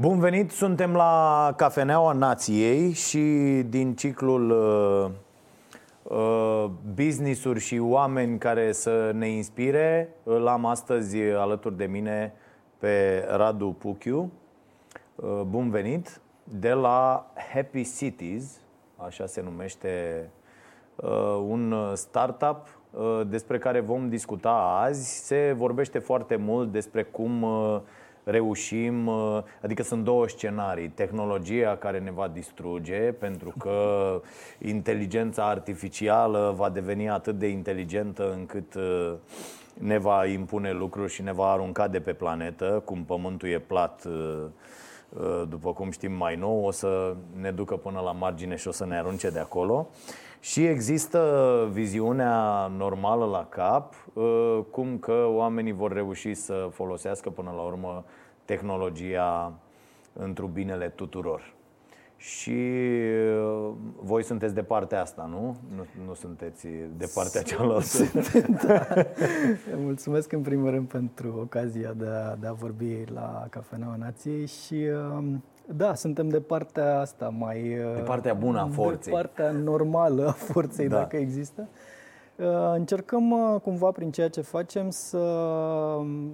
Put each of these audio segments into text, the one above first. Bun venit, suntem la Cafeneaua Nației și din ciclul business-uri și oameni care să ne inspire îl am astăzi alături de mine pe Radu Puchiu. Bun venit, de la Happy Cities, așa se numește un startup despre care vom discuta azi. Se vorbește foarte mult despre cum reușim, adică sunt două scenarii: tehnologia care ne va distruge pentru că inteligența artificială va deveni atât de inteligentă încât ne va impune lucruri și ne va arunca de pe planetă, cum pământul e plat, după cum știm mai nou, o să ne ducă până la margine și o să ne arunce de acolo. Și există viziunea normală la cap, cum că oamenii vor reuși să folosească până la urmă tehnologia într-un binele tuturor. Și voi sunteți de partea asta, nu? Nu sunteți de partea cealaltă. Da. Mulțumesc în primul rând pentru ocazia de a vorbi la Cafeneaua Nației și da, suntem de partea asta mai... De partea bună a forței. De partea normală a forței, da, dacă există. Încercăm cumva prin ceea ce facem să,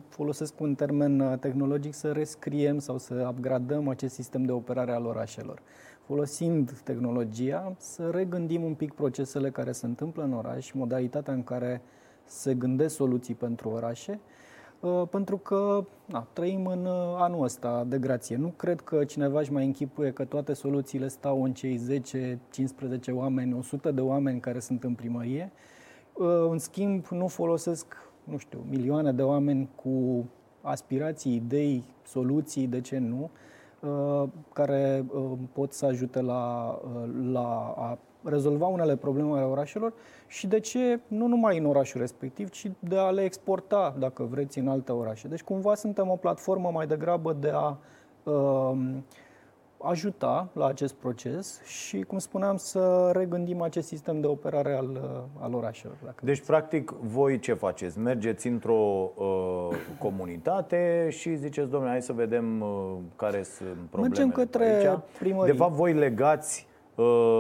folosesc un termen tehnologic, să rescriem sau să upgradăm acest sistem de operare al orașelor. Folosind tehnologia, să regândim un pic procesele care se întâmplă în oraș, modalitatea în care se gândesc soluții pentru orașe, pentru că trăim în anul ăsta de grație. Nu cred că cineva își mai închipuie că toate soluțiile stau în cei 10, 15 oameni, 100 de oameni care sunt în primărie. În schimb, nu folosesc, nu știu, milioane de oameni cu aspirații, idei, soluții, de ce nu, care pot să ajute la a rezolva unele probleme ale orașelor și de ce nu numai în orașul respectiv, ci de a le exporta, dacă vreți, în alte orașe. Deci cumva suntem o platformă mai degrabă de a ajuta la acest proces și, cum spuneam, să regândim acest sistem de operare al orașelor. Deci, practic, voi ce faceți? Mergeți într-o comunitate și ziceți, domnule, hai să vedem care sunt problemele. Mergem către primărie. De fapt, voi legați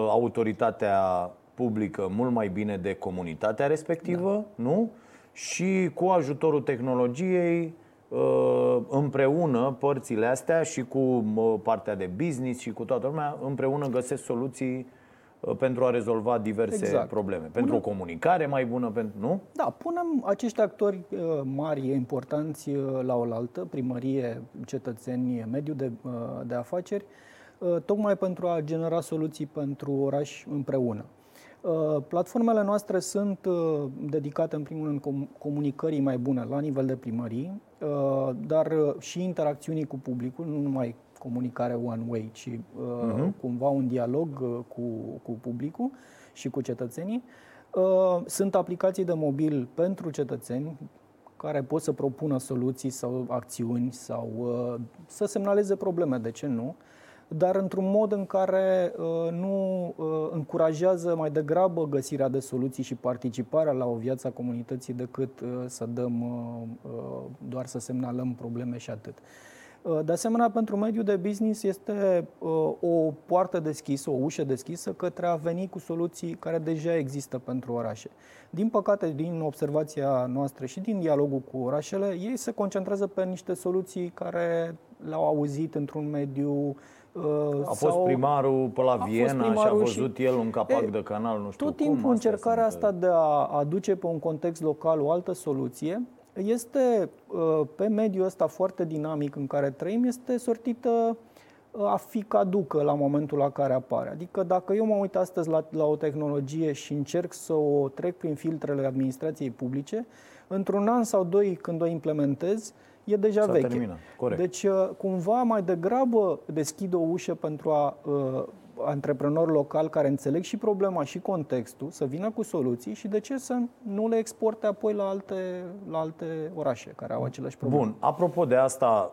autoritatea publică mult mai bine de comunitatea respectivă, da, nu? Și cu ajutorul tehnologiei, împreună părțile astea și cu partea de business și cu toată lumea, împreună găsesc soluții pentru a rezolva diverse, exact, probleme. Pentru o comunicare mai bună, nu? Da, punem acești actori mari, importanți la oaltă, primărie, cetățeni, mediu de afaceri, tocmai pentru a genera soluții pentru oraș împreună. Platformele noastre sunt dedicate, în primul rând, comunicării mai bune la nivel de primării, dar și interacțiunii cu publicul, nu numai comunicare one-way, ci cumva un dialog cu publicul și cu cetățenii. Sunt aplicații de mobil pentru cetățeni care pot să propună soluții sau acțiuni sau să semnaleze probleme, de ce nu, dar într-un mod în care nu încurajează mai degrabă găsirea de soluții și participarea la o viață a comunității decât să dăm, doar să semnalăm probleme și atât. De asemenea, pentru mediul de business este o poartă deschisă, o ușă deschisă către a veni cu soluții care deja există pentru orașe. Din păcate, din observația noastră și din dialogul cu orașele, ei se concentrează pe niște soluții care le-au auzit într-un mediu. A fost primarul pe la Vienna și a văzut el un capac de canal, nu știu cum. Tot timpul încercarea asta de a aduce pe un context local o altă soluție este, pe mediul ăsta foarte dinamic în care trăim, este sortită a fi caducă la momentul la care apare. Adică dacă eu mă uit astăzi la o tehnologie și încerc să o trec prin filtrele administrației publice, într-un an sau doi când o implementez, e deja s-a veche. Terminat. Corect. Deci, cumva, mai degrabă deschid o ușă pentru antreprenori locali care înțeleg și problema și contextul, să vină cu soluții și de ce să nu le exporte apoi la alte orașe care au aceleași probleme. Bun, apropo de asta,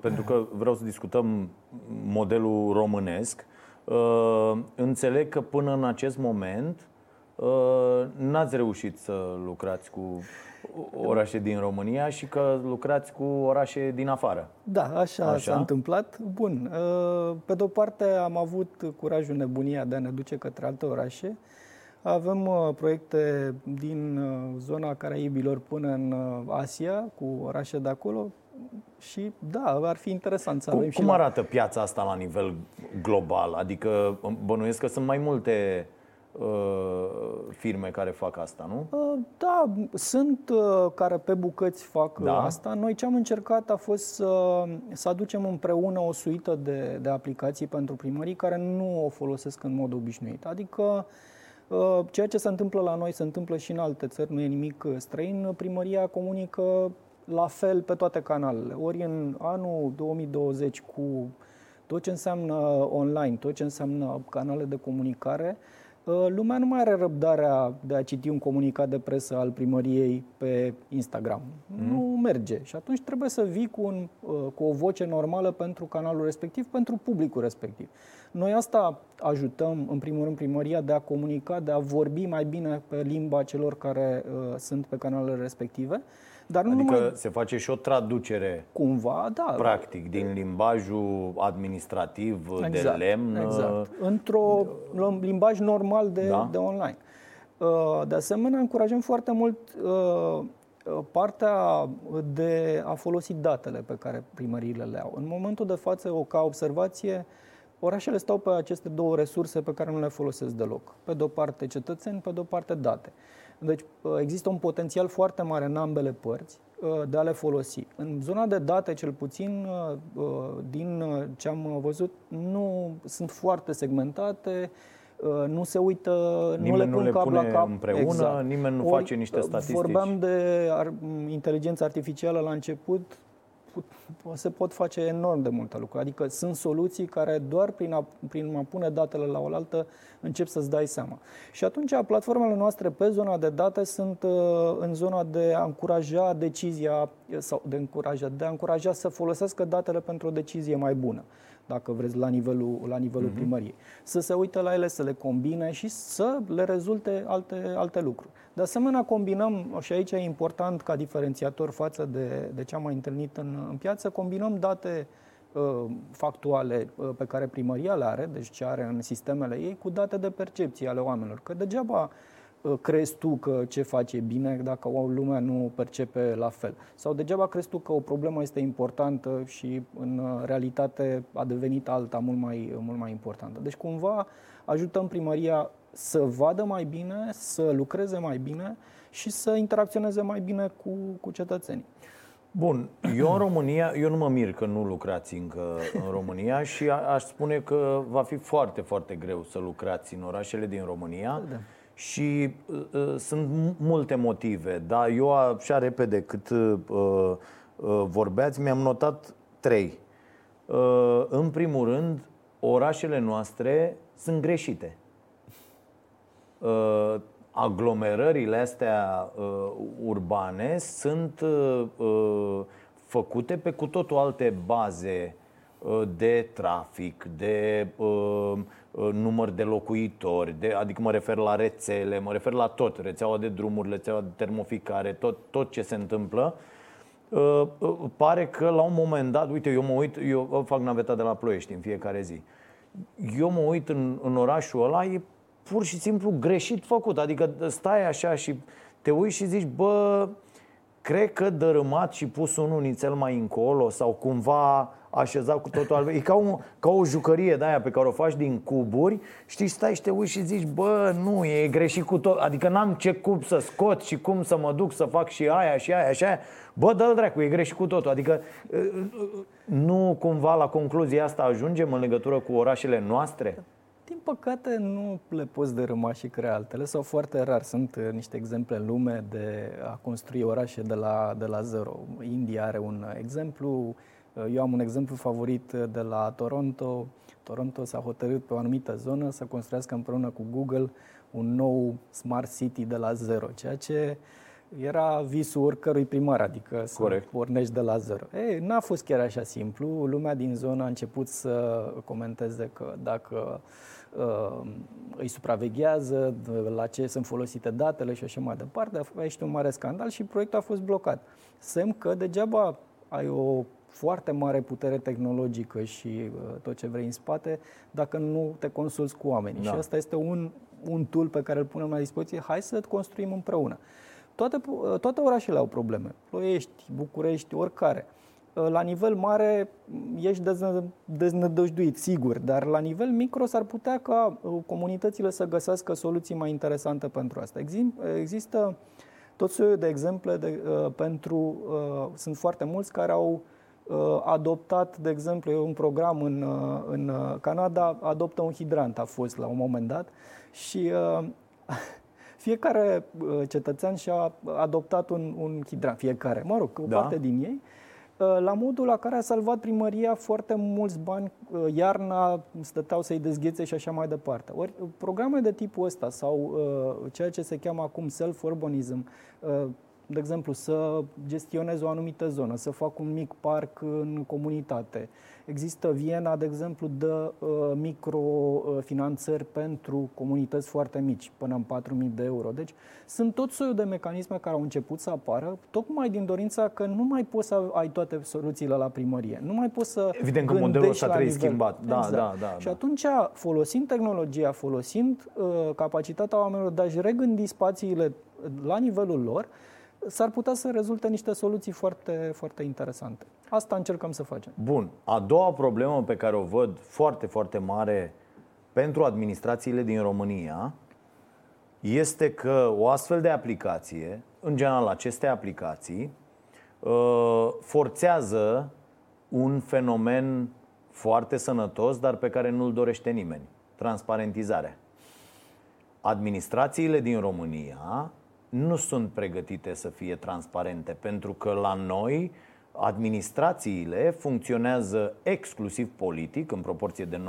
pentru că vreau să discutăm modelul românesc, înțeleg că până în acest moment n-ați reușit să lucrați cu orașe din România și că lucrați cu orașe din afară. Da, așa s-a întâmplat. Bun, pe de-o parte am avut curajul, nebunia de a ne duce către alte orașe. Avem proiecte din zona Caraibilor până în Asia, cu orașe de acolo. Și da, ar fi interesant să avem. Cum arată piața asta la nivel global? Adică bănuiesc că sunt mai multe firme care fac asta, nu? Da, sunt care pe bucăți fac asta. Noi ce am încercat a fost să aducem împreună o suită de aplicații pentru primării care nu o folosesc în mod obișnuit. Adică ceea ce se întâmplă la noi se întâmplă și în alte țări, nu e nimic străin. Primăria comunică la fel pe toate canalele. Ori în anul 2020 cu tot ce înseamnă online, tot ce înseamnă canale de comunicare, lumea nu mai are răbdarea de a citi un comunicat de presă al primăriei pe Instagram. Nu merge. Și atunci trebuie să vii cu o voce normală pentru canalul respectiv, pentru publicul respectiv. Noi asta ajutăm, în primul rând, primăria de a comunica, de a vorbi mai bine pe limba celor care sunt pe canalele respective. Dar nu adică numai... se face și o traducere cumva, da, practic, din limbajul administrativ, exact, de lemn, exact, într-un limbaj normal de online. De asemenea, încurajăm foarte mult partea de a folosi datele pe care primăriile le au. În momentul de față, ca observație, orașele stau pe aceste două resurse pe care nu le folosesc deloc. Pe de-o parte cetățeni, pe de-o parte date. Deci există un potențial foarte mare în ambele părți de a le folosi. În zona de date, cel puțin, din ce am văzut, nu sunt foarte segmentate, nu se uită, nimeni nu le pune cap la cap. Împreună, exact. Nimeni nu face niște statistici. Vorbeam de inteligența artificială la început, se pot face enorm de multe lucruri. Adică sunt soluții care doar prin a pune datele la oaltă încep să-ți dai seama. Și atunci platformele noastre pe zona de date sunt în zona de a încuraja decizia sau de a încuraja să folosească datele pentru o decizie mai bună, dacă vreți, la nivelul primăriei. Să se uite la ele, să le combine și să le rezulte alte lucruri. De asemenea, combinăm, și aici e important ca diferențiator față de ce am mai întâlnit în piață, combinăm date factuale pe care primăria le are, deci ce are în sistemele ei, cu date de percepție ale oamenilor. Că degeaba crezi tu că ce faci e bine dacă lumea nu percepe la fel. Sau degeaba crezi tu că o problemă este importantă și în realitate a devenit alta mult mai importantă. Deci cumva ajutăm primăria să vadă mai bine, să lucreze mai bine și să interacționeze mai bine cu cetățenii. Bun, eu nu mă mir că nu lucrați încă în România și aș spune că va fi foarte, foarte greu să lucrați în orașele din România. Da. Și sunt multe motive, dar eu așa repede cât vorbeați, mi-am notat 3. În primul rând, orașele noastre sunt greșite. Aglomerările astea urbane sunt făcute pe cu totul alte baze de trafic, de număr de locuitori, adică mă refer la rețele, mă refer la tot, rețeaua de drumuri, rețeaua de termoficare, tot ce se întâmplă. Pare că la un moment dat, uite, eu fac naveta de la Ploiești în fiecare zi. Eu mă uit în orașul ăla, e pur și simplu greșit făcut, adică stai așa și te uiți și zici, bă, cred că dărâmat și pus un unițel mai încolo sau cumva așezat cu totul altfel. E ca o jucărie de aia pe care o faci din cuburi, știi, stai și te uiți și zici, bă, nu, e greșit cu tot. Adică n-am ce cub să scot și cum să mă duc să fac și aia și aia și aia. Bă, dă-l dracu, e greșit cu totul. Adică nu cumva la concluzia asta ajungem în legătură cu orașele noastre? Din păcate nu le poți dărâma și crea altele, sau foarte rar. Sunt niște exemple în lume de a construi orașe de la zero. India are un exemplu, eu am un exemplu favorit de la Toronto. Toronto s-a hotărât pe o anumită zonă să construiască împreună cu Google un nou smart city de la zero, ceea ce era visul oricărui primar, adică corect, să pornești de la zero. Ei, n-a fost chiar așa simplu. Lumea din zonă a început să comenteze că dacă îi supraveghează, la ce sunt folosite datele și așa mai departe. Este un mare scandal și proiectul a fost blocat. Semn că degeaba ai o foarte mare putere tehnologică și tot ce vrei în spate dacă nu te consulți cu oamenii. Da. Și asta este un tool pe care îl punem la dispoziție. Hai să-l construim împreună. Toate orașele au probleme. Ploiești, București, oricare. La nivel mare ești deznădăjduit, sigur, dar la nivel micro s-ar putea ca comunitățile să găsească soluții mai interesante pentru asta. Există tot soiul de exemple pentru... Sunt foarte mulți care au adoptat, de exemplu, un program în Canada, adoptă un hidrant, a fost la un moment dat, și... Fiecare cetățean și-a adoptat un hidrant, fiecare, mă rog, o parte din ei, la modul la care a salvat primăria foarte mulți bani, iarna stăteau să-i dezghețe și așa mai departe. Ori programe de tipul ăsta sau ceea ce se cheamă acum self-urbanism, de exemplu, să gestionez o anumită zonă, să fac un mic parc în comunitate. Există Vienna, de exemplu, dă microfinanțări pentru comunități foarte mici, până în 4.000 de euro. Deci sunt tot soiul de mecanisme care au început să apară, tocmai din dorința că nu mai poți să ai toate soluțiile la primărie. Nu mai poți să Evident că modelul ăsta trebuie schimbat. Exact. Da. Și atunci, folosind tehnologia, folosind capacitatea oamenilor de a-și regândi spațiile la nivelul lor, s-ar putea să rezulte niște soluții foarte, foarte interesante. Asta încercăm să facem. Bun. A doua problemă pe care o văd foarte, foarte mare pentru administrațiile din România este că o astfel de aplicație, în general aceste aplicații, forțează un fenomen foarte sănătos, dar pe care nu-l dorește nimeni. Transparentizarea. Administrațiile din România nu sunt pregătite să fie transparente, pentru că la noi administrațiile funcționează exclusiv politic, în proporție de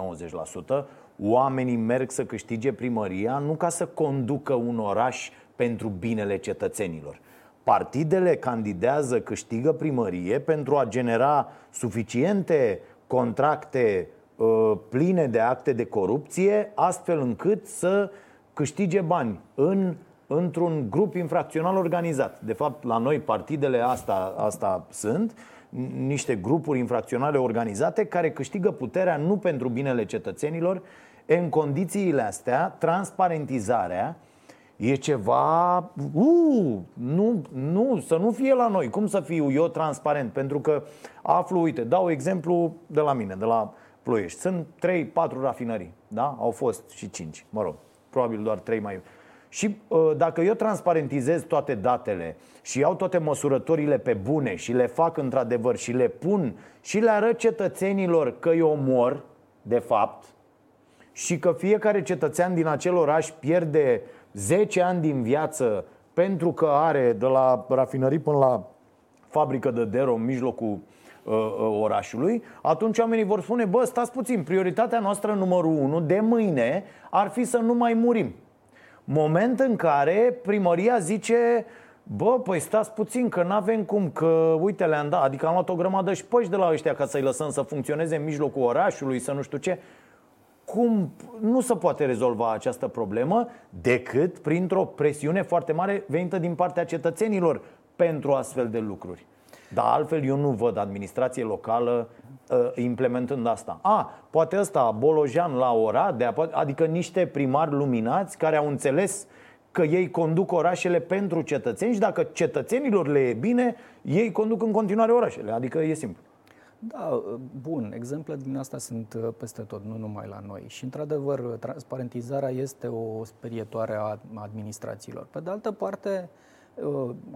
90%. Oamenii merg să câștige primăria, nu ca să conducă un oraș pentru binele cetățenilor. Partidele candidează, câștigă primărie pentru a genera suficiente contracte pline de acte de corupție, astfel încât să câștige bani într-un grup infracțional organizat. De fapt, la noi partidele asta sunt, niște grupuri infracționale organizate care câștigă puterea nu pentru binele cetățenilor. În condițiile astea, transparentizarea e ceva... Nu, să nu fie la noi. Cum să fiu eu transparent? Pentru că aflu, uite, dau exemplu de la mine, de la Ploiești. Sunt 3-4 rafinării, da? Au fost și 5, mă rog, probabil doar 3 mai... Și dacă eu transparentizez toate datele și iau toate măsurătorile pe bune și le fac într-adevăr și le pun și le arăt cetățenilor că eu mor, de fapt, și că fiecare cetățean din acel oraș pierde 10 ani din viață pentru că are de la rafinării până la fabrică de dero în mijlocul orașului, atunci oamenii vor spune: bă, stați puțin, prioritatea noastră numărul 1 de mâine ar fi să nu mai murim. Moment în care primăria zice: bă, păi stați puțin că n-avem cum, că uite le-am dat, adică am luat o grămadă șpăși de la ăștia ca să-i lăsăm să funcționeze în mijlocul orașului, să nu știu ce. Cum nu se poate rezolva această problemă decât printr-o presiune foarte mare venită din partea cetățenilor pentru astfel de lucruri. Dar altfel eu nu văd administrație locală implementând asta. Poate ăsta, Bolojan la Oradea, adică niște primari luminați care au înțeles că ei conduc orașele pentru cetățeni și dacă cetățenilor le e bine, ei conduc în continuare orașele. Adică e simplu. Da, bun, exemple din asta sunt peste tot, nu numai la noi. Și într-adevăr, transparentizarea este o sperietoare a administrațiilor. Pe de altă parte,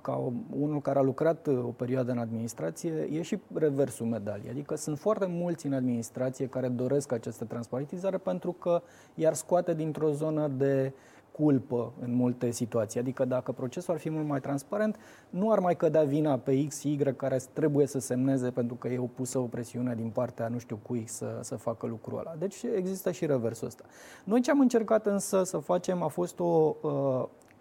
ca unul care a lucrat o perioadă în administrație, e și reversul medaliei. Adică sunt foarte mulți în administrație care doresc această transparentizare pentru că i-ar scoate dintr-o zonă de culpă în multe situații. Adică dacă procesul ar fi mult mai transparent, nu ar mai cădea vina pe X, Y care trebuie să semneze pentru că e opusă o presiune din partea nu știu cui să facă lucrul ăla. Deci există și reversul ăsta. Noi ce am încercat însă să facem a fost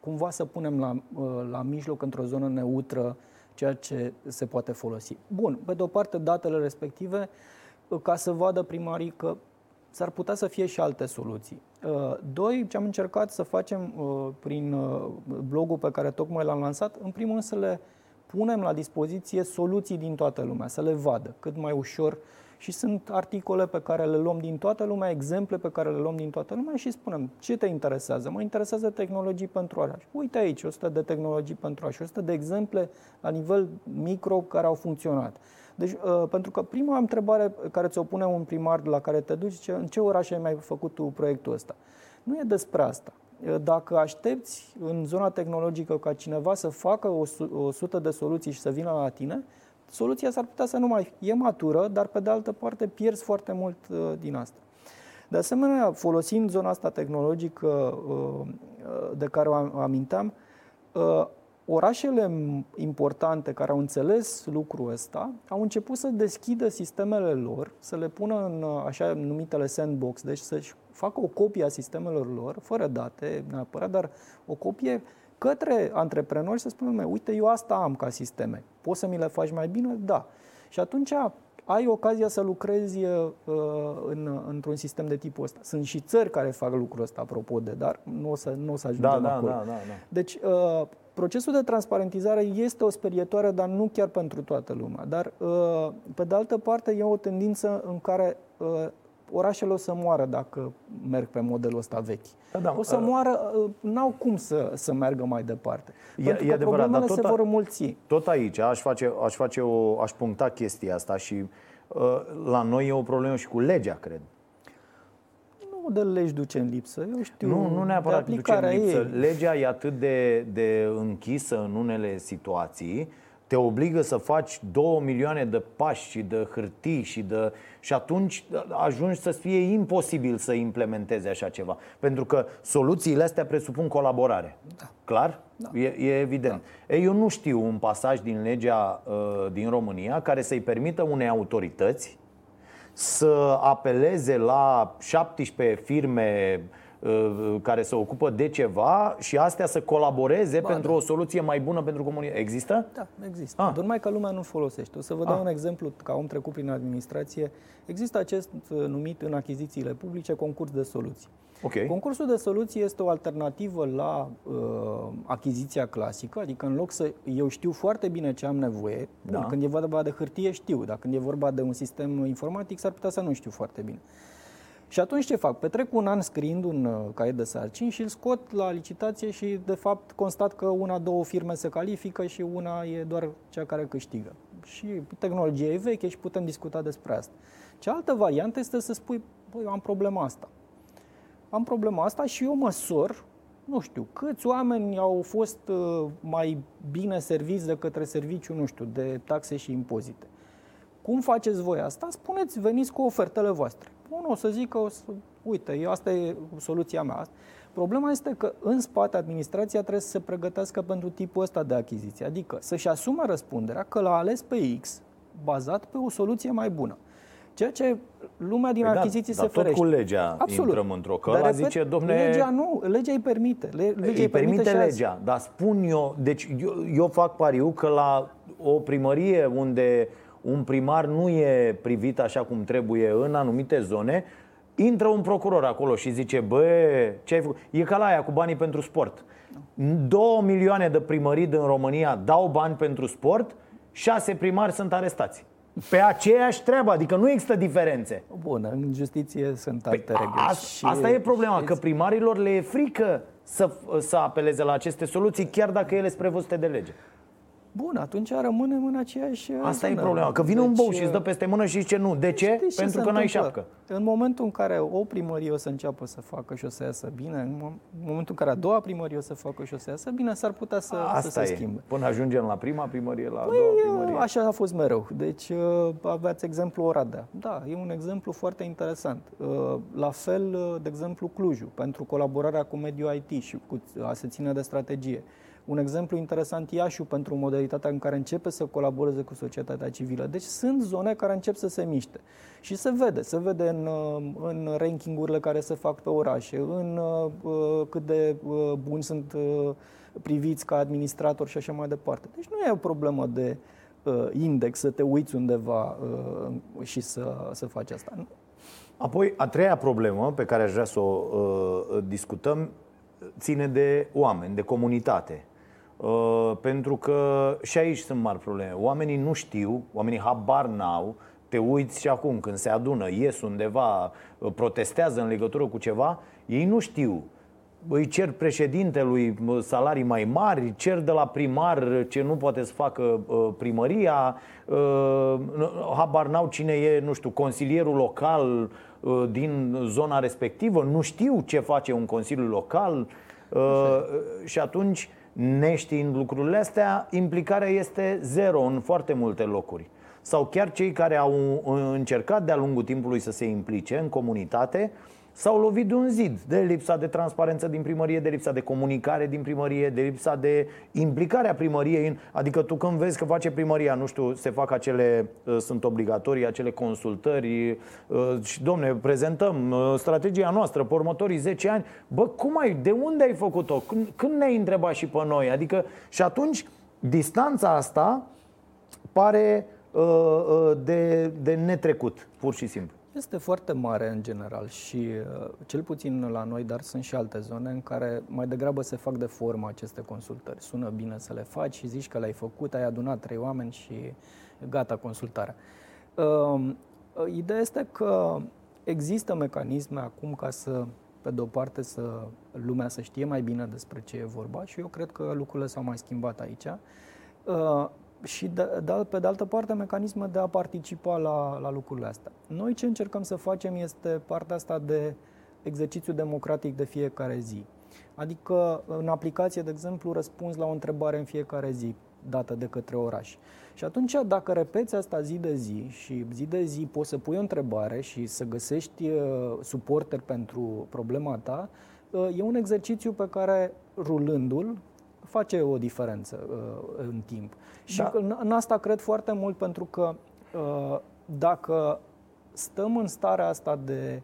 cumva să punem la mijloc, într-o zonă neutră, ceea ce se poate folosi. Bun, pe de o parte datele respective, ca să vadă primarii că s-ar putea să fie și alte soluții. Doi, ce am încercat să facem prin blogul pe care tocmai l-am lansat, în primul rând să le punem la dispoziție soluții din toată lumea, să le vadă cât mai ușor. Și sunt articole pe care le luăm din toată lumea, exemple pe care le luăm din toată lumea și spunem ce te interesează. Mă interesează tehnologii pentru Iași. Uite aici, 100 de tehnologii pentru Iași, 100 de exemple la nivel micro care au funcționat. Deci, pentru că prima întrebare care ți-o pune un primar la care te duci, în ce oraș ai mai făcut tu proiectul ăsta? Nu e despre asta. Dacă aștepți în zona tehnologică ca cineva să facă 100 de soluții și să vină la tine, soluția s-ar putea să nu mai e matură, dar pe de altă parte pierzi foarte mult din asta. De asemenea, folosind zona asta tehnologică de care o aminteam, orașele importante care au înțeles lucrul ăsta au început să deschidă sistemele lor, să le pună în așa numitele sandbox, deci să-și facă o copie a sistemelor lor, fără date neapărat, dar o copie către antreprenori, să spunem, uite, eu asta am ca sisteme, poți să mi le faci mai bine? Da. Și atunci ai ocazia să lucrezi într-un sistem de tipul ăsta. Sunt și țări care fac lucrul ăsta, apropo de, dar nu o să ajungem acolo. Da. Deci, procesul de transparentizare este o sperietoare, dar nu chiar pentru toată lumea. Dar, pe de altă parte, e o tendință în care orașele o să moară dacă merg pe modelul ăsta vechi. Da, o să moară, n-au cum să meargă mai departe. Pentru că adevărat, problemele se vor înmulți. Tot aici aș puncta chestia asta și la noi e o problemă și cu legea, cred. Nu de legi duce în lipsă, eu știu. Nu neapărat duce în lipsă. Ei. Legea e atât de închisă în unele situații, te obligă să faci 2 milioane de pași și de hârtii și atunci ajungi să fie imposibil să implementezi așa ceva. Pentru că soluțiile astea presupun colaborare. Da. Clar? Da. E evident. Da. Eu nu știu un pasaj din legea din România care să-i permită unei autorități să apeleze la 17 firme care se ocupă de ceva și astea să colaboreze pentru o soluție mai bună pentru comunitate. Există? Da, există. Doar mai că lumea nu folosește. O să vă dau un exemplu, că am trecut prin administrație. Există acest numit în achizițiile publice concurs de soluții. Okay. Concursul de soluții este o alternativă la achiziția clasică, adică în loc să eu știu foarte bine ce am nevoie, da. Când e vorba de hârtie știu, dar când e vorba de un sistem informatic s-ar putea să nu știu foarte bine. Și atunci ce fac? Petrec un an scriind un caiet de sarcini și îl scot la licitație și de fapt constat că 1-2 firme se califică și una e doar cea care câștigă. Și tehnologia e veche și putem discuta despre asta. Cealaltă variantă este să spui, băi, eu am problema asta. Am problema asta și eu măsor, nu știu, câți oameni au fost mai bine serviți de către serviciu, nu știu, de taxe și impozite. Cum faceți voi asta? Spuneți, veniți cu ofertele voastre. Unul o să zic că, uite, asta e soluția mea. Problema este că în spate administrația trebuie să se pregătească pentru tipul ăsta de achiziție. Adică să-și asume răspunderea că l-a ales pe X bazat pe o soluție mai bună. Ceea ce lumea din achiziții se ferește. Dar tot cu legea intrăm într-o călă, zice, domne... Legea îi permite. Legea îi permite, dar spun eu, deci eu fac pariu că la o primărie unde... un primar nu e privit așa cum trebuie în anumite zone, intră un procuror acolo și zice, bă, ce ai făcut? E ca la aia cu banii pentru sport. 2 milioane de primării din România dau bani pentru sport, 6 primari sunt arestați. Pe aceeași treabă, adică nu există diferențe. Bun, în justiție sunt alte reguli. Asta e problema, că primarilor le e frică să apeleze la aceste soluții, chiar dacă ele sunt prevăzute de lege. Bun, atunci rămânem în aceeași... Asta zonă. E problema, că vine un bou și îți dă peste mână și zice nu. De ce? Pentru că n-ai șapcă. În momentul în care o primărie o să înceapă să facă și o să iasă bine, în momentul în care a doua primărie o să facă și o să iasă bine, s-ar putea să se schimbe. Până ajungem la prima primărie, la a doua primărie. Așa a fost mereu. Deci aveați exemplu Oradea. Da, e un exemplu foarte interesant. La fel, de exemplu, Clujul, pentru colaborarea cu Mediu IT și cu a se ține de strategie. Un exemplu interesant, Iași, pentru modalitatea în care începe să colaboreze cu societatea civilă. Deci sunt zone care încep să se miște. Și se vede în ranking-urile care se fac pe orașe, în cât de buni sunt priviți ca administratori și așa mai departe. Deci nu e o problemă de index, să te uiți undeva și să faci asta. Apoi, a treia problemă pe care aș vrea să o discutăm ține de oameni, de comunitate. Pentru că și aici sunt mari probleme. Oamenii nu știu, oamenii habar n-au. Te uiți și acum când se adună, ies undeva, protestează în legătură cu ceva, ei nu știu. Îi cer președintelui salarii mai mari, cer de la primar ce nu poate să facă primăria, habar n-au cine e, nu știu, consilierul local din zona respectivă, nu știu ce face un consiliu local. Și atunci, neștiind lucrurile astea, implicarea este zero în foarte multe locuri. Sau chiar cei care au încercat de-a lungul timpului să se implice în comunitate s-au lovit de un zid, de lipsa de transparență din primărie, de lipsa de comunicare din primărie, de lipsa de implicare a primăriei. Adică tu când vezi că face primăria, nu știu, se fac acele, sunt obligatorii, acele consultări și, domne, prezentăm strategia noastră pe următorii 10 ani. Bă, cum ai, de unde ai făcut-o? Când ne-ai întrebat și pe noi? Adică, și atunci, distanța asta pare de netrecut, pur și simplu. Este foarte mare în general și cel puțin la noi, dar sunt și alte zone în care mai degrabă se fac de formă aceste consultări. Sună bine să le faci și zici că le-ai făcut, ai adunat 3 oameni și gata consultarea. Ideea este că există mecanisme acum ca să, pe de o parte, să lumea să știe mai bine despre ce e vorba și eu cred că lucrurile s-au mai schimbat aici. Și, pe de altă parte, mecanisme de a participa la lucrurile astea. Noi ce încercăm să facem este partea asta de exercițiu democratic de fiecare zi. Adică, în aplicație, de exemplu, răspunzi la o întrebare în fiecare zi, dată de către oraș. Și atunci, dacă repeți asta zi de zi și zi de zi poți să pui o întrebare și să găsești suporteri pentru problema ta, e un exercițiu pe care, rulându-l, face o diferență în timp. Și în asta cred foarte mult, pentru că dacă stăm în starea asta de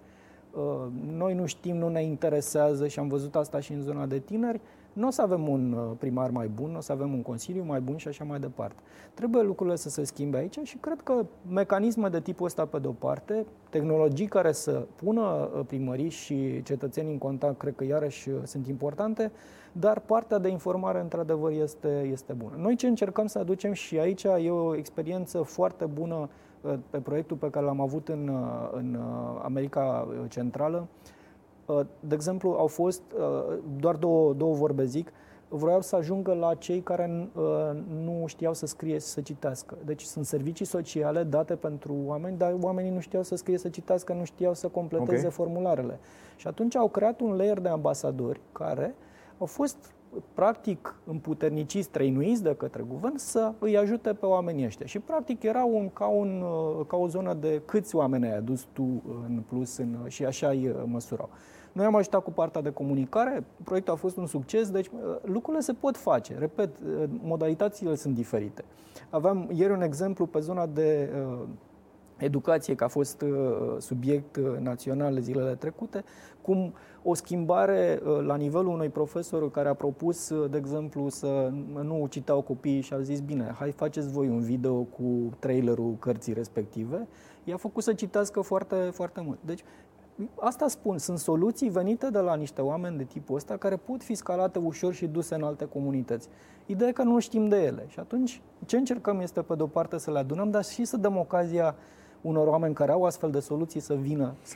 noi nu știm, nu ne interesează, și am văzut asta și în zona de tineri, nu o să avem un primar mai bun, nu o să avem un consiliu mai bun și așa mai departe. Trebuie lucrurile să se schimbe aici și cred că mecanisme de tipul ăsta pe de-o parte, tehnologii care să pună primării și cetățenii în contact, cred că iarăși sunt importante, dar partea de informare într-adevăr este bună. Noi ce încercăm să aducem și aici e o experiență foarte bună pe proiectul pe care l-am avut în America Centrală. De exemplu, au fost doar două vorbe zic. Vroiau să ajungă la cei care nu știau să scrie și să citească. Deci sunt servicii sociale date pentru oameni, dar oamenii nu știau să scrie, să citească, nu știau să completeze formularele. Și atunci au creat un layer de ambasadori care au fost practic împuterniciți, trăinuiți de către guvern să îi ajute pe oamenii ăștia. Și practic era ca o zonă de câți oameni ai adus tu în plus și așa îi măsurau. Noi am ajutat cu partea de comunicare, proiectul a fost un succes, deci lucrurile se pot face. Repet, modalitățile sunt diferite. Aveam ieri un exemplu pe zona de educație, că a fost subiect național zilele trecute, cum o schimbare la nivelul unui profesor care a propus, de exemplu, să nu citau copiii și a zis, bine, hai faceți voi un video cu trailerul cărții respective, i-a făcut să citească foarte, foarte mult. Deci, asta spun, sunt soluții venite de la niște oameni de tipul ăsta care pot fi scalate ușor și duse în alte comunități. Ideea e că nu știm de ele și atunci ce încercăm este pe de-o parte să le adunăm, dar și să dăm ocazia unor oameni care au astfel de soluții să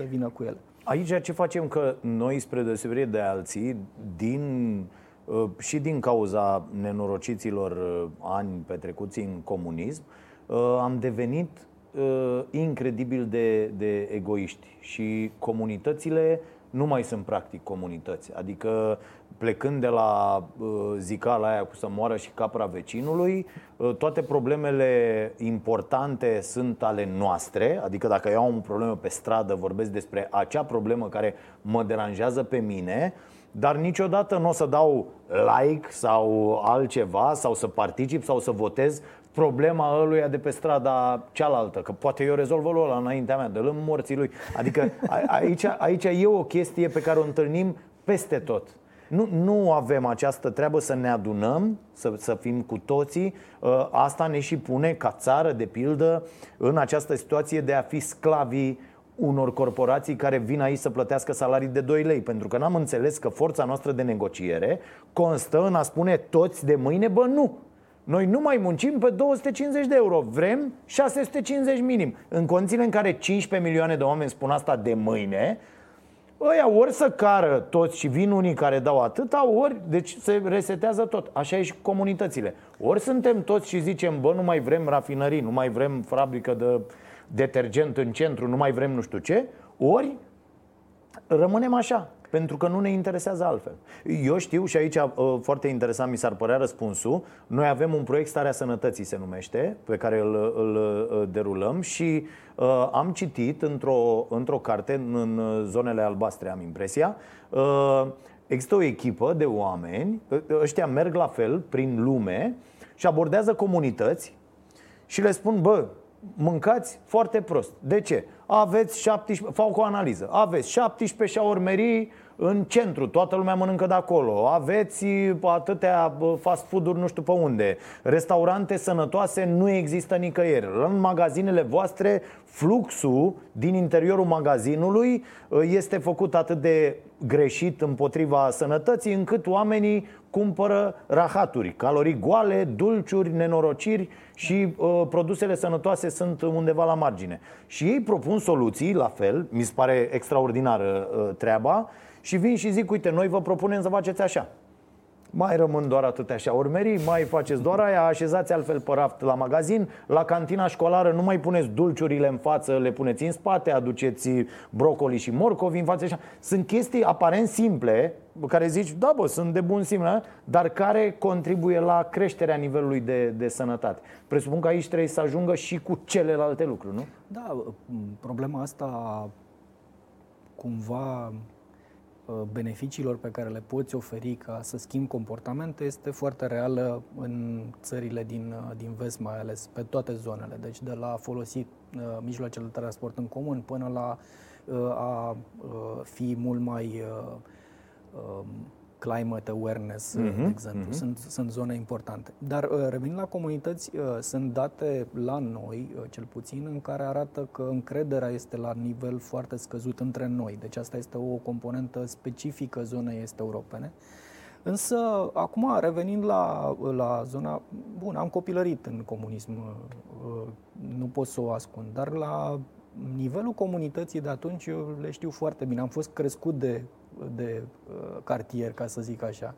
vină cu ele. Aici ce facem că noi, spre deosebire de alții, și din cauza nenorociților ani petrecuți în comunism, am devenit incredibil de egoiști și comunitățile nu mai sunt practic comunități. Adică plecând de la zicala aia cu să moară și capra vecinului, toate problemele importante sunt ale noastre. Adică dacă eu am o problemă pe stradă, vorbesc despre acea problemă care mă deranjează pe mine, dar niciodată nu o să dau like sau altceva sau să particip sau să votez problema ăluia de pe strada cealaltă, că poate eu rezolvă-l ăla înaintea mea, dă-l în morții lui. Adică aici e o chestie pe care o întâlnim peste tot. Nu avem această treabă să ne adunăm, să fim cu toții. Asta ne și pune ca țară, de pildă, în această situație de a fi sclavii unor corporații care vin aici să plătească salarii de 2 lei, pentru că n-am înțeles că forța noastră de negociere constă în a spune toți de mâine, bă, nu. Noi nu mai muncim pe 250 de euro, vrem 650 minim. În condițiile în care 15 milioane de oameni spun asta de mâine, ăia ori să cară toți și vin unii care dau atâta, ori, deci se resetează tot. Așa e și comunitățile. Ori suntem toți și zicem, bă, nu mai vrem rafinării, nu mai vrem fabrică de detergent în centru, nu mai vrem nu știu ce, ori rămânem așa, pentru că nu ne interesează altfel. Eu știu și aici foarte interesant mi s-ar părea răspunsul. Noi avem un proiect, Starea Sănătății se numește, pe care îl derulăm și am citit într-o carte, în zonele albastre am impresia, există o echipă de oameni, ăștia merg la fel prin lume și abordează comunități și le spun, bă, mâncați foarte prost. De ce? Aveți 17, fac o analiză. Aveți 17 șaormerii în centru, toată lumea mănâncă de acolo. Aveți atâtea fast food-uri nu știu pe unde. Restaurante sănătoase nu există nicăieri. În magazinele voastre, fluxul din interiorul magazinului este făcut atât de greșit împotriva sănătății, încât oamenii cumpără rahaturi, calorii goale, dulciuri, nenorociri și produsele sănătoase sunt undeva la margine. Și ei propun soluții, la fel, mi se pare extraordinară treaba, și vin și zic, uite, noi vă propunem să faceți așa. Mai rămân doar atâtea șaormerii, mai faceți doar aia, așezați altfel pe raft la magazin, la cantina școlară nu mai puneți dulciurile în față, le puneți în spate, aduceți brocoli și morcovi în față. Sunt chestii aparent simple, care zici, da bă, sunt de bun simț, dar care contribuie la creșterea nivelului de sănătate. Presupun că aici trebuie să ajungă și cu celelalte lucruri, nu? Da, problema asta cumva beneficiilor pe care le poți oferi ca să schimbi comportamente este foarte reală în țările din vest, mai ales pe toate zonele. Deci de la folosit mijloacele de transport în comun până la a fi mult mai climate awareness, de exemplu. Sunt zone importante. Dar revenind la comunități, sunt date la noi, cel puțin, în care arată că încrederea este la nivel foarte scăzut între noi. Deci asta este o componentă specifică zonei est-europene. Însă, acum, revenind la zona... Bun, am copilărit în comunism, nu pot să o ascund, dar la nivelul comunității de atunci eu le știu foarte bine. Am fost crescut de cartier, ca să zic așa.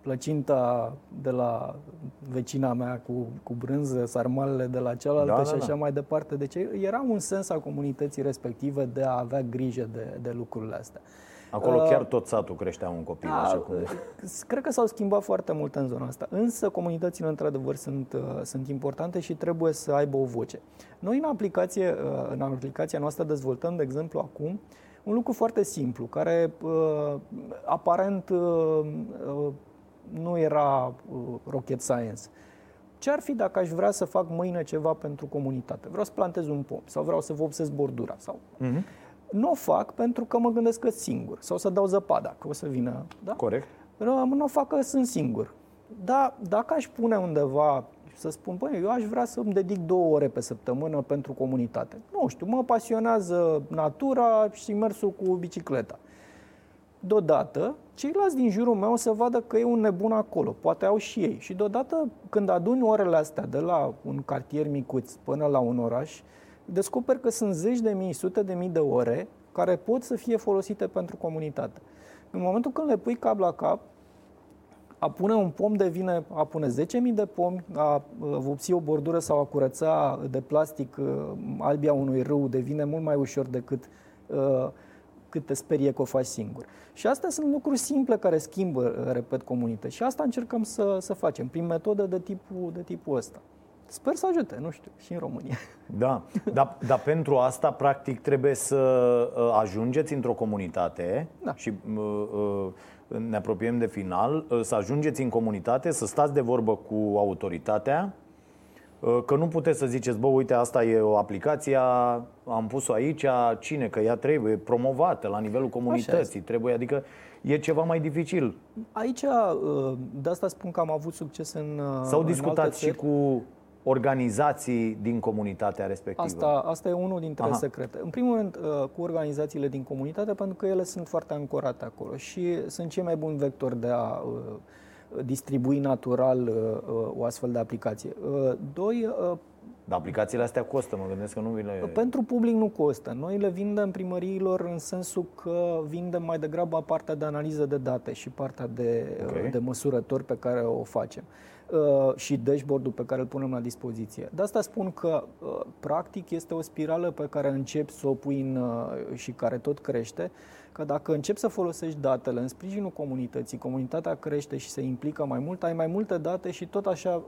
Plăcinta de la vecina mea cu brânză, sarmalele de la cealaltă și așa mai departe. Deci era un sens al comunității respective de a avea grijă de lucrurile astea. Acolo chiar tot satul creștea un copil. Așa cum... Cred că s-au schimbat foarte mult în zona asta. Însă comunitățile, într-adevăr, sunt importante și trebuie să aibă o voce. Noi, în aplicația noastră, dezvoltăm, de exemplu, acum, un lucru foarte simplu, care aparent nu era rocket science. Ce ar fi dacă aș vrea să fac mâine ceva pentru comunitate? Vreau să plantez un pom sau vreau să vopsesc bordura sau... Nu o fac pentru că mă gândesc că singur. Sau să dau zăpada, că o să vină... Da? Corect. Nu o fac că sunt singur. Dar dacă aș pune undeva, să spun, băi, eu aș vrea să îmi dedic 2 ore pe săptămână pentru comunitate. Nu știu, mă pasionează natura și mersul cu bicicleta. Deodată, ceilalți din jurul meu o să vadă că e un nebun acolo. Poate au și ei. Și deodată, când aduni orele astea de la un cartier micuț până la un oraș, descoper că sunt zeci de mii, sute de mii de ore care pot să fie folosite pentru comunitate. În momentul când le pui cap la cap, a pune un pom devine, a pune 10.000 de pomi, a vopsi o bordură sau a curăța de plastic albia unui râu devine mult mai ușor decât cât te sperie că o faci singur. Și astea sunt lucruri simple care schimbă, repet, comunități. Și asta încercăm să facem prin metodă de tipul ăsta. Sper să ajute, nu știu, și în România. Da, dar pentru asta, practic, trebuie să ajungeți într-o comunitate și ne apropiem de final, să ajungeți în comunitate, să stați de vorbă cu autoritatea, că nu puteți să ziceți, bă, uite, asta e o aplicație, am pus-o aici, cine, că ea trebuie promovată la nivelul comunității, trebuie, adică e ceva mai dificil. Aici, de asta spun că am avut succes în... Sau discutați și cu organizații din comunitatea respectivă? Asta e unul dintre secrete. În primul rând, cu organizațiile din comunitate, pentru că ele sunt foarte ancorate acolo și sunt cei mai buni vectori de a distribui natural o astfel de aplicație. Doi... Dar aplicațiile astea costă, mă gândesc că nu vin la ele. Pentru public nu costă. Noi le vindem primăriilor în sensul că vindem mai degrabă partea de analiză de date și partea de măsurători pe care o facem. Și dashboard-ul pe care îl punem la dispoziție. De asta spun că practic este o spirală pe care începi să o pui și care tot crește, că dacă începi să folosești datele în sprijinul comunității, comunitatea crește și se implică mai mult, ai mai multe date și tot așa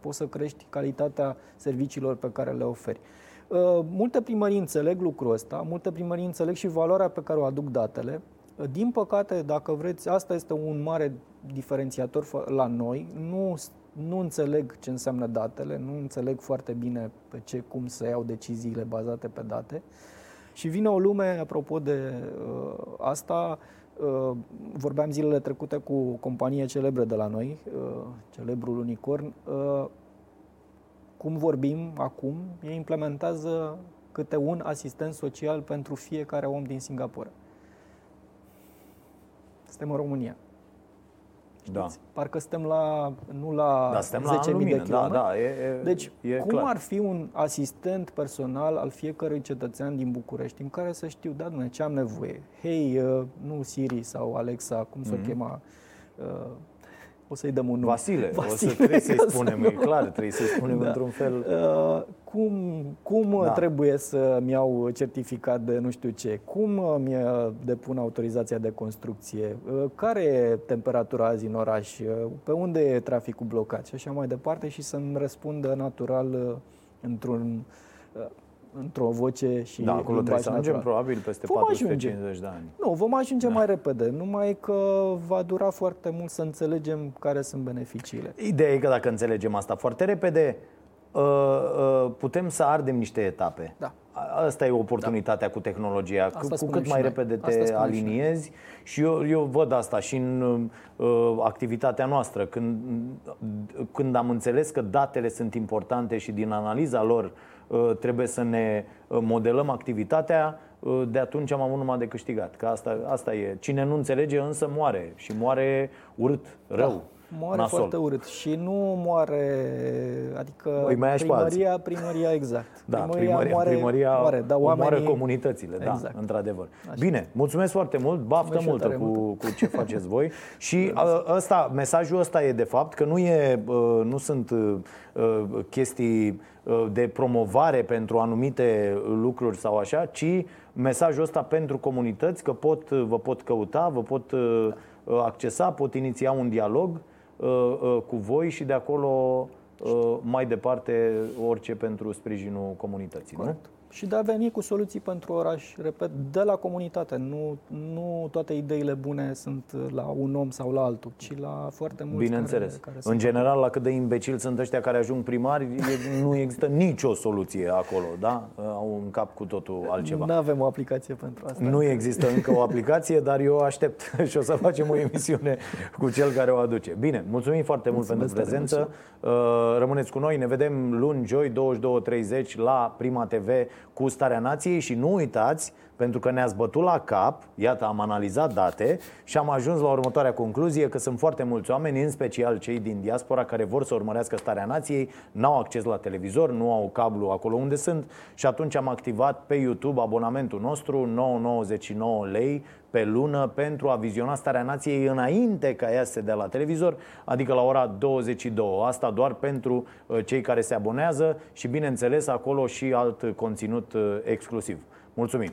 poți să crești calitatea serviciilor pe care le oferi. Multe primării înțeleg lucrul ăsta, multe primării înțeleg și valoarea pe care o aduc datele. Din păcate, dacă vreți, asta este un mare diferențiator la noi. Nu înțeleg ce înseamnă datele, nu înțeleg foarte bine cum să iau deciziile bazate pe date. Și vine o lume, apropo de asta, vorbeam zilele trecute cu o companie celebră de la noi, celebrul unicorn. Cum vorbim acum, ei implementează câte un asistent social pentru fiecare om din Singapore. Suntem în România. Știți? Da. Parcă suntem la 10.000 de kilometri. Da, deci, cum clar ar fi un asistent personal al fiecărui cetățean din București, în care să știu, da, ce am nevoie? Hei, nu Siri sau Alexa, cum s-o chema... O să-i dăm un nume. Vasile, o să trebuie să-i spunem, e clar, trebuie să-i spunem într-un fel. Cum trebuie să-mi iau certificat de nu știu ce? Cum îmi depun autorizația de construcție? Care e temperatura azi în oraș? Pe unde e traficul blocat? Și așa mai departe, și să-mi răspundă natural într-o voce și... Da, acolo trebuie să ajungem probabil peste 450 de ani. Nu, vom ajunge mai repede, numai că va dura foarte mult să înțelegem care sunt beneficiile. Ideea e că dacă înțelegem asta foarte repede, putem să ardem niște etape. Da. Asta e oportunitatea cu tehnologia. Cu cât mai repede te aliniezi. Și eu văd asta și în activitatea noastră. Când am înțeles că datele sunt importante și din analiza lor trebuie să ne modelăm activitatea, de atunci am avut numai de câștigat. Că asta e. Cine nu înțelege însă moare. Și moare urât, rău. Da. Moare nasol. Foarte urât și nu moare, adică primăria exact. Da, primăria moare, dar oamenii... moare comunitățile, exact. Da, într-adevăr. Așa. Bine, mulțumesc foarte mult, baftă multă cu ce faceți voi și ăsta, mesajul ăsta e de fapt că nu sunt chestii de promovare pentru anumite lucruri sau așa, ci mesajul ăsta pentru comunități că vă pot căuta, vă pot accesa, pot iniția un dialog cu voi și de acolo mai departe orice pentru sprijinul comunității. Corect. Nu? Și de a veni cu soluții pentru oraș, repet, de la comunitate. Nu toate ideile bune sunt la un om sau la altul, ci la foarte mulți. Bineînțeles. În general, la cât de imbecili sunt ăștia care ajung primari, nu există nicio soluție acolo, da? Au în cap cu totul altceva. Nu avem o aplicație pentru asta. Nu există încă o aplicație, dar eu aștept și o să facem o emisiune cu cel care o aduce. Bine, mulțumim foarte mult pentru prezență. Rămâneți cu noi, ne vedem luni, joi, 22:30 la Prima TV cu Starea Nației și nu uitați, pentru că ne-ați bătut la cap, iată, am analizat date și am ajuns la următoarea concluzie că sunt foarte mulți oameni, în special cei din diaspora, care vor să urmărească Starea Nației, n-au acces la televizor, nu au cablu acolo unde sunt și atunci am activat pe YouTube abonamentul nostru, 9,99 lei pe lună, pentru a viziona Starea Nației înainte ca ea să se dea la televizor, adică la ora 22. Asta doar pentru cei care se abonează și, bineînțeles, acolo și alt conținut exclusiv. Mulțumim!